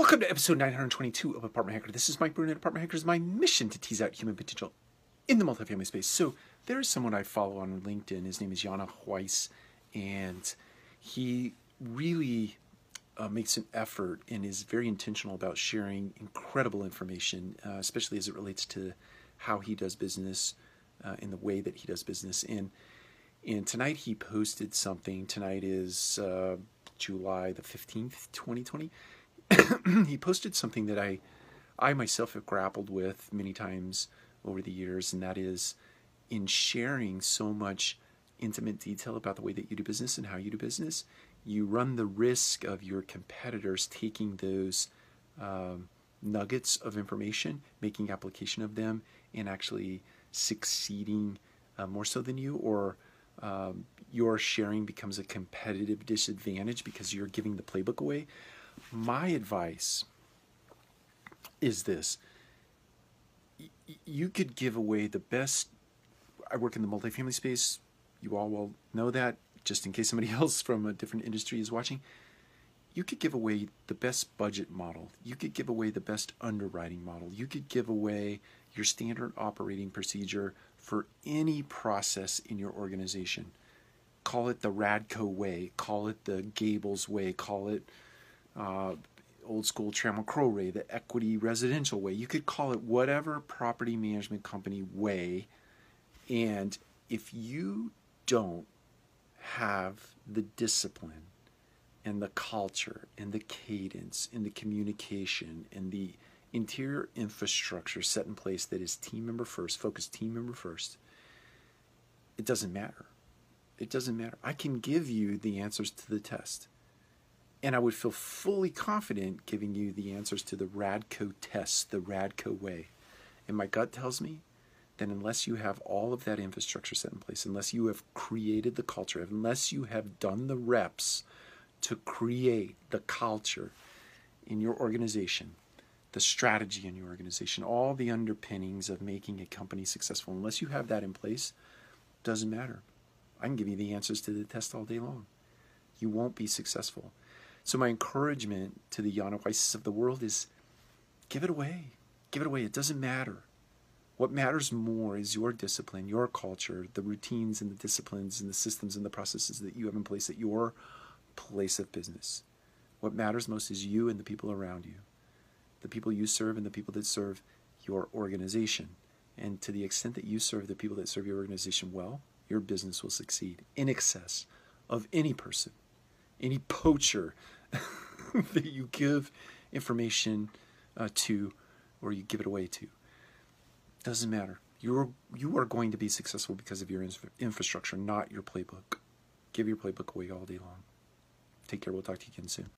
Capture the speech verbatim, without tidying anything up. Welcome to episode nine hundred twenty-two of Apartment Hacker. This is Mike Brunet. Apartment Hacker is my mission to tease out human potential in the multifamily space. So there is someone I follow on LinkedIn. His name is Jana Huys, and he really uh, makes an effort and is very intentional about sharing incredible information, uh, especially as it relates to how he does business uh, and the way that he does business. And, and tonight he posted something. Tonight is uh, July the fifteenth, twenty twenty. He posted something that I, I myself have grappled with many times over the years, and that is in sharing so much intimate detail about the way that you do business and how you do business, you run the risk of your competitors taking those um, nuggets of information, making application of them, and actually succeeding uh, more so than you, or um, your sharing becomes a competitive disadvantage because you're giving the playbook away. My advice is this. You could give away the best. I work in the multifamily space. You all will know that, just in case somebody else from a different industry is watching. You could give away the best budget model. You could give away the best underwriting model. You could give away your standard operating procedure for any process in your organization. Call it the Radco way. Call it the Gables way. Call it Uh, old school Trammell Crow way, the Equity Residential way. You could call it whatever property management company way. And if you don't have the discipline and the culture and the cadence and the communication and the interior infrastructure set in place that is team member first, focused team member first, it doesn't matter. It doesn't matter. I can give you the answers to the test. And I would feel fully confident giving you the answers to the Radco test, the Radco way. And my gut tells me that unless you have all of that infrastructure set in place, unless you have created the culture, unless you have done the reps to create the culture in your organization, the strategy in your organization, all the underpinnings of making a company successful, unless you have that in place, it doesn't matter. I can give you the answers to the test all day long. You won't be successful. So my encouragement to the Jana Huys of the world is give it away. Give it away. It doesn't matter. What matters more is your discipline, your culture, the routines and the disciplines and the systems and the processes that you have in place at your place of business. What matters most is you and the people around you, the people you serve and the people that serve your organization. And to the extent that you serve the people that serve your organization well, your business will succeed in excess of any person, any poacher that you give information uh, to or you give it away to. Doesn't matter. You're, you are going to be successful because of your infrastructure, not your playbook. Give your playbook away all day long. Take care. We'll talk to you again soon.